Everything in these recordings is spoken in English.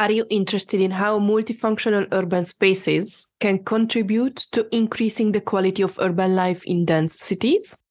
Are you interested in how multifunctional urban spaces can contribute to increasing the quality of urban life in dense cities?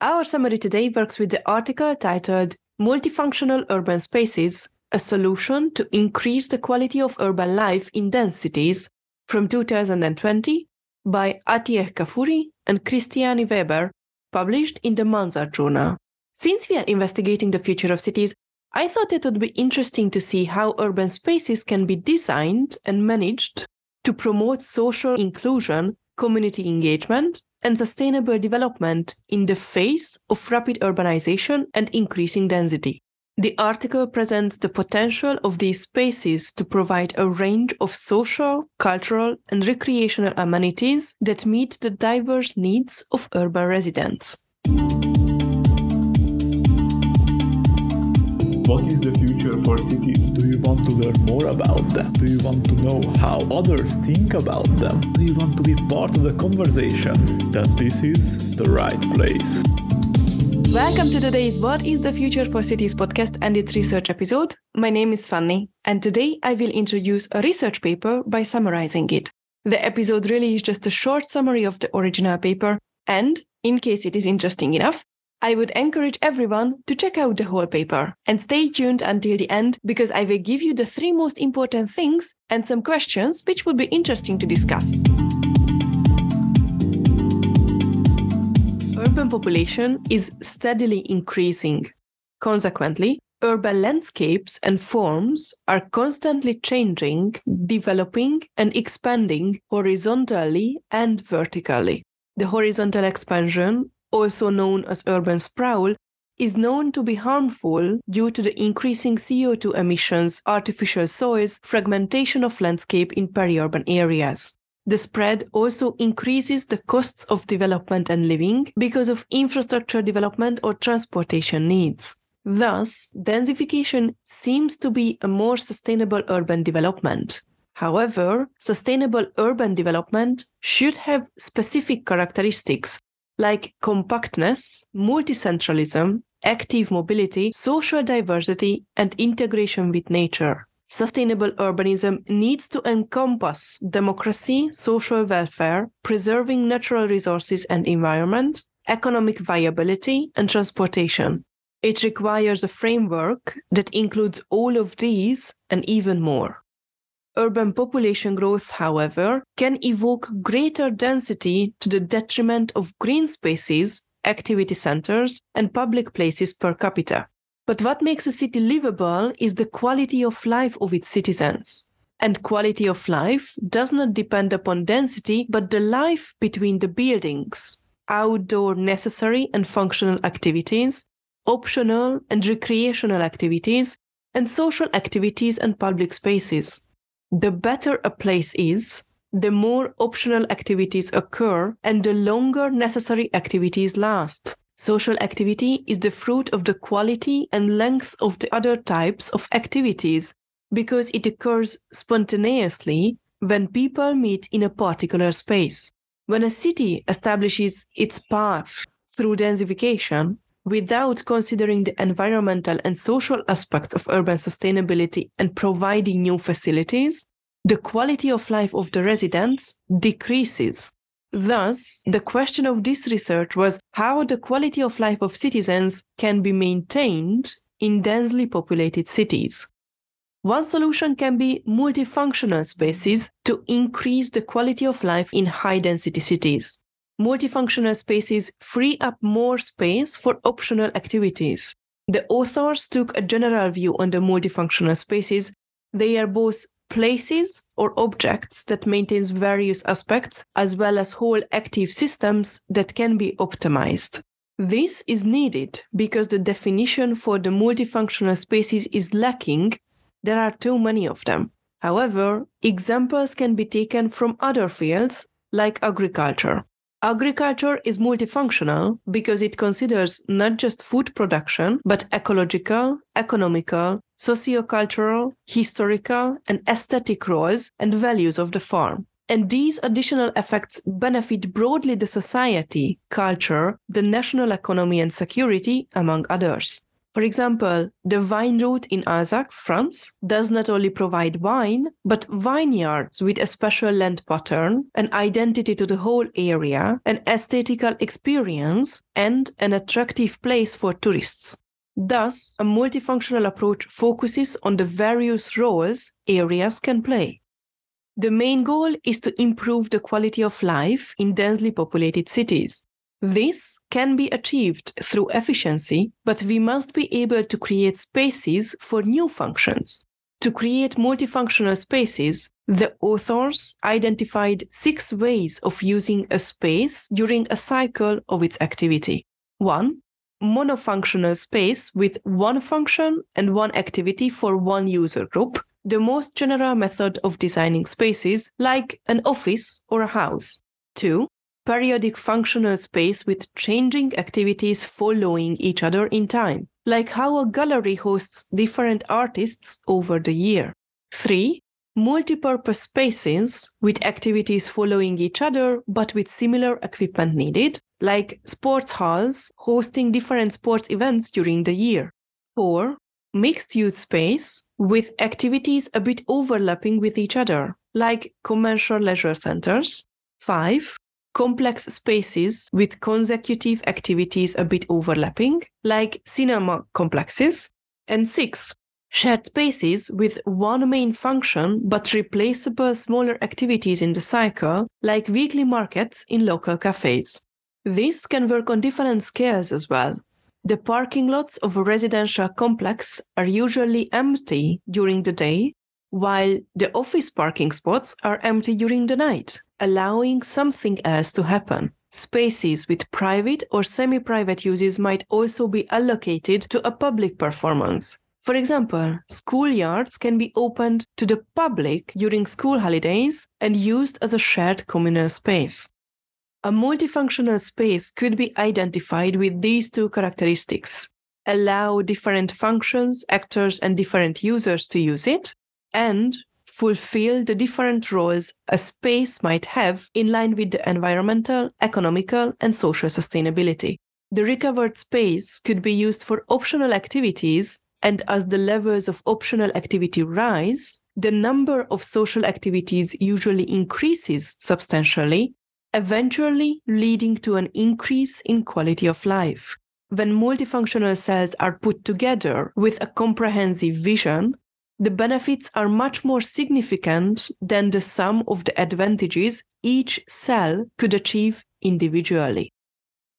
Our summary today works with the article titled Multifunctional Urban Spaces, a Solution to Increase the Quality of Urban Life in Dense Cities from 2020 by Atieh Ghafouri and Christiane Weber, published in the Manzar Journal. Since we are investigating the future of cities, I thought it would be interesting to see how urban spaces can be designed and managed to promote social inclusion, community engagement, and sustainable development in the face of rapid urbanization and increasing density. The article presents the potential of these spaces to provide a range of social, cultural, and recreational amenities that meet the diverse needs of urban residents. What is the future for cities? Do you want to learn more about them? Do you want to know how others think about them? Do you want to be part of the conversation? Then this is the right place. Welcome to today's What is the Future for Cities podcast and its research episode. My name is Fanny, and today I will introduce a research paper by summarizing it. The episode really is just a short summary of the original paper, and in case it is interesting enough, I would encourage everyone to check out the whole paper and stay tuned until the end because I will give you the three most important things and some questions which would be interesting to discuss. Urban population is steadily increasing. Consequently, urban landscapes and forms are constantly changing, developing, and expanding horizontally and vertically. The horizontal expansion, also known as urban sprawl, is known to be harmful due to the increasing CO2 emissions, artificial soils, fragmentation of landscape in peri-urban areas. The spread also increases the costs of development and living because of infrastructure development or transportation needs. Thus, densification seems to be a more sustainable urban development. However, sustainable urban development should have specific characteristics like compactness, multicentralism, active mobility, social diversity, and integration with nature. Sustainable urbanism needs to encompass democracy, social welfare, preserving natural resources and environment, economic viability, and transportation. It requires a framework that includes all of these and even more. Urban population growth, however, can evoke greater density to the detriment of green spaces, activity centers, and public places per capita. But what makes a city livable is the quality of life of its citizens. And quality of life does not depend upon density, but the life between the buildings, outdoor necessary and functional activities, optional and recreational activities, and social activities and public spaces. The better a place is, the more optional activities occur and the longer necessary activities last. Social activity is the fruit of the quality and length of the other types of activities because it occurs spontaneously when people meet in a particular space. When a city establishes its path through densification, without considering the environmental and social aspects of urban sustainability and providing new facilities, the quality of life of the residents decreases. Thus, the question of this research was how the quality of life of citizens can be maintained in densely populated cities. One solution can be multifunctional spaces to increase the quality of life in high-density cities. Multifunctional spaces free up more space for optional activities. The authors took a general view on the multifunctional spaces. They are both places or objects that maintains various aspects as well as whole active systems that can be optimized. This is needed because the definition for the multifunctional spaces is lacking. There are too many of them. However, examples can be taken from other fields like agriculture. Agriculture is multifunctional because it considers not just food production, but ecological, economical, socio-cultural, historical, and aesthetic roles and values of the farm. And these additional effects benefit broadly the society, culture, the national economy and security, among others. For example, the vine route in Arsac, France, does not only provide wine, but vineyards with a special land pattern, an identity to the whole area, an aesthetical experience, and an attractive place for tourists. Thus, a multifunctional approach focuses on the various roles areas can play. The main goal is to improve the quality of life in densely populated cities. This can be achieved through efficiency, but we must be able to create spaces for new functions. To create multifunctional spaces, the authors identified 6 ways of using a space during a cycle of its activity. 1. Monofunctional space with one function and one activity for one user group, the most general method of designing spaces like an office or a house. 2. Periodic functional space with changing activities following each other in time, like how a gallery hosts different artists over the year. 3. Multipurpose spaces with activities following each other but with similar equipment needed, like sports halls hosting different sports events during the year. 4. Mixed-use space with activities a bit overlapping with each other, like commercial leisure centers. 5. Complex spaces with consecutive activities a bit overlapping, like cinema complexes. And 6. Shared spaces with one main function but replaceable smaller activities in the cycle, like weekly markets in local cafes. This can work on different scales as well. The parking lots of a residential complex are usually empty during the day, while the office parking spots are empty during the night, allowing something else to happen. Spaces with private or semi-private uses might also be allocated to a public performance. For example, schoolyards can be opened to the public during school holidays and used as a shared communal space. A multifunctional space could be identified with these 2 characteristics: allow different functions, actors, and different users to use it, and fulfill the different roles a space might have in line with the environmental, economical, and social sustainability. The recovered space could be used for optional activities, and as the levels of optional activity rise, the number of social activities usually increases substantially, eventually leading to an increase in quality of life. When multifunctional cells are put together with a comprehensive vision, the benefits are much more significant than the sum of the advantages each cell could achieve individually.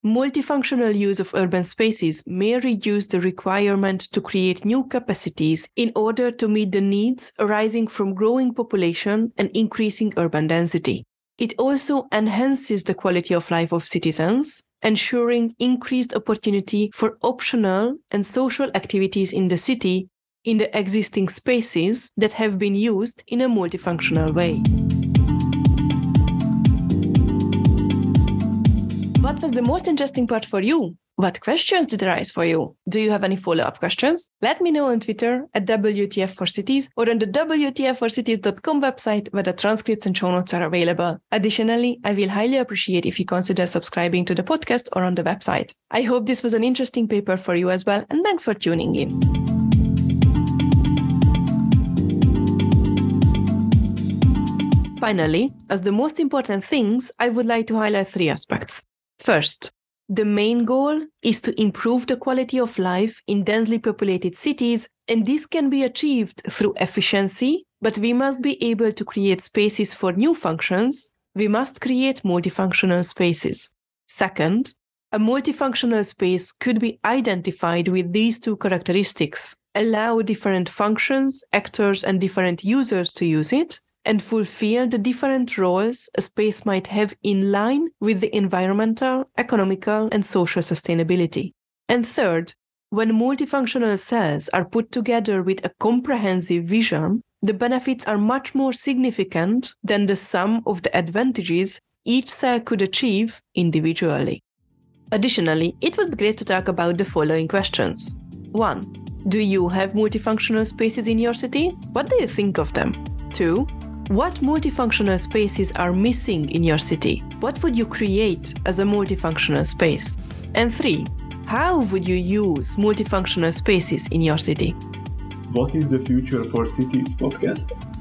Multifunctional use of urban spaces may reduce the requirement to create new capacities in order to meet the needs arising from growing population and increasing urban density. It also enhances the quality of life of citizens, ensuring increased opportunity for optional and social activities in the city in the existing spaces that have been used in a multifunctional way. What was the most interesting part for you? What questions did arise for you? Do you have any follow-up questions? Let me know on Twitter at WTF4Cities or on the WTF4Cities.com website where the transcripts and show notes are available. Additionally, I will highly appreciate if you consider subscribing to the podcast or on the website. I hope this was an interesting paper for you as well, and thanks for tuning in. Finally, as the most important things, I would like to highlight 3 aspects. First, the main goal is to improve the quality of life in densely populated cities, and this can be achieved through efficiency, but we must be able to create spaces for new functions. We must create multifunctional spaces. Second, a multifunctional space could be identified with these 2 characteristics: allow different functions, actors, and different users to use it, and fulfill the different roles a space might have in line with the environmental, economical, and social sustainability. And third, when multifunctional cells are put together with a comprehensive vision, the benefits are much more significant than the sum of the advantages each cell could achieve individually. Additionally, it would be great to talk about the following questions. 1. Do you have multifunctional spaces in your city? What do you think of them? 2. What multifunctional spaces are missing in your city? What would you create as a multifunctional space? And 3. How would you use multifunctional spaces in your city? What is the future for cities podcast?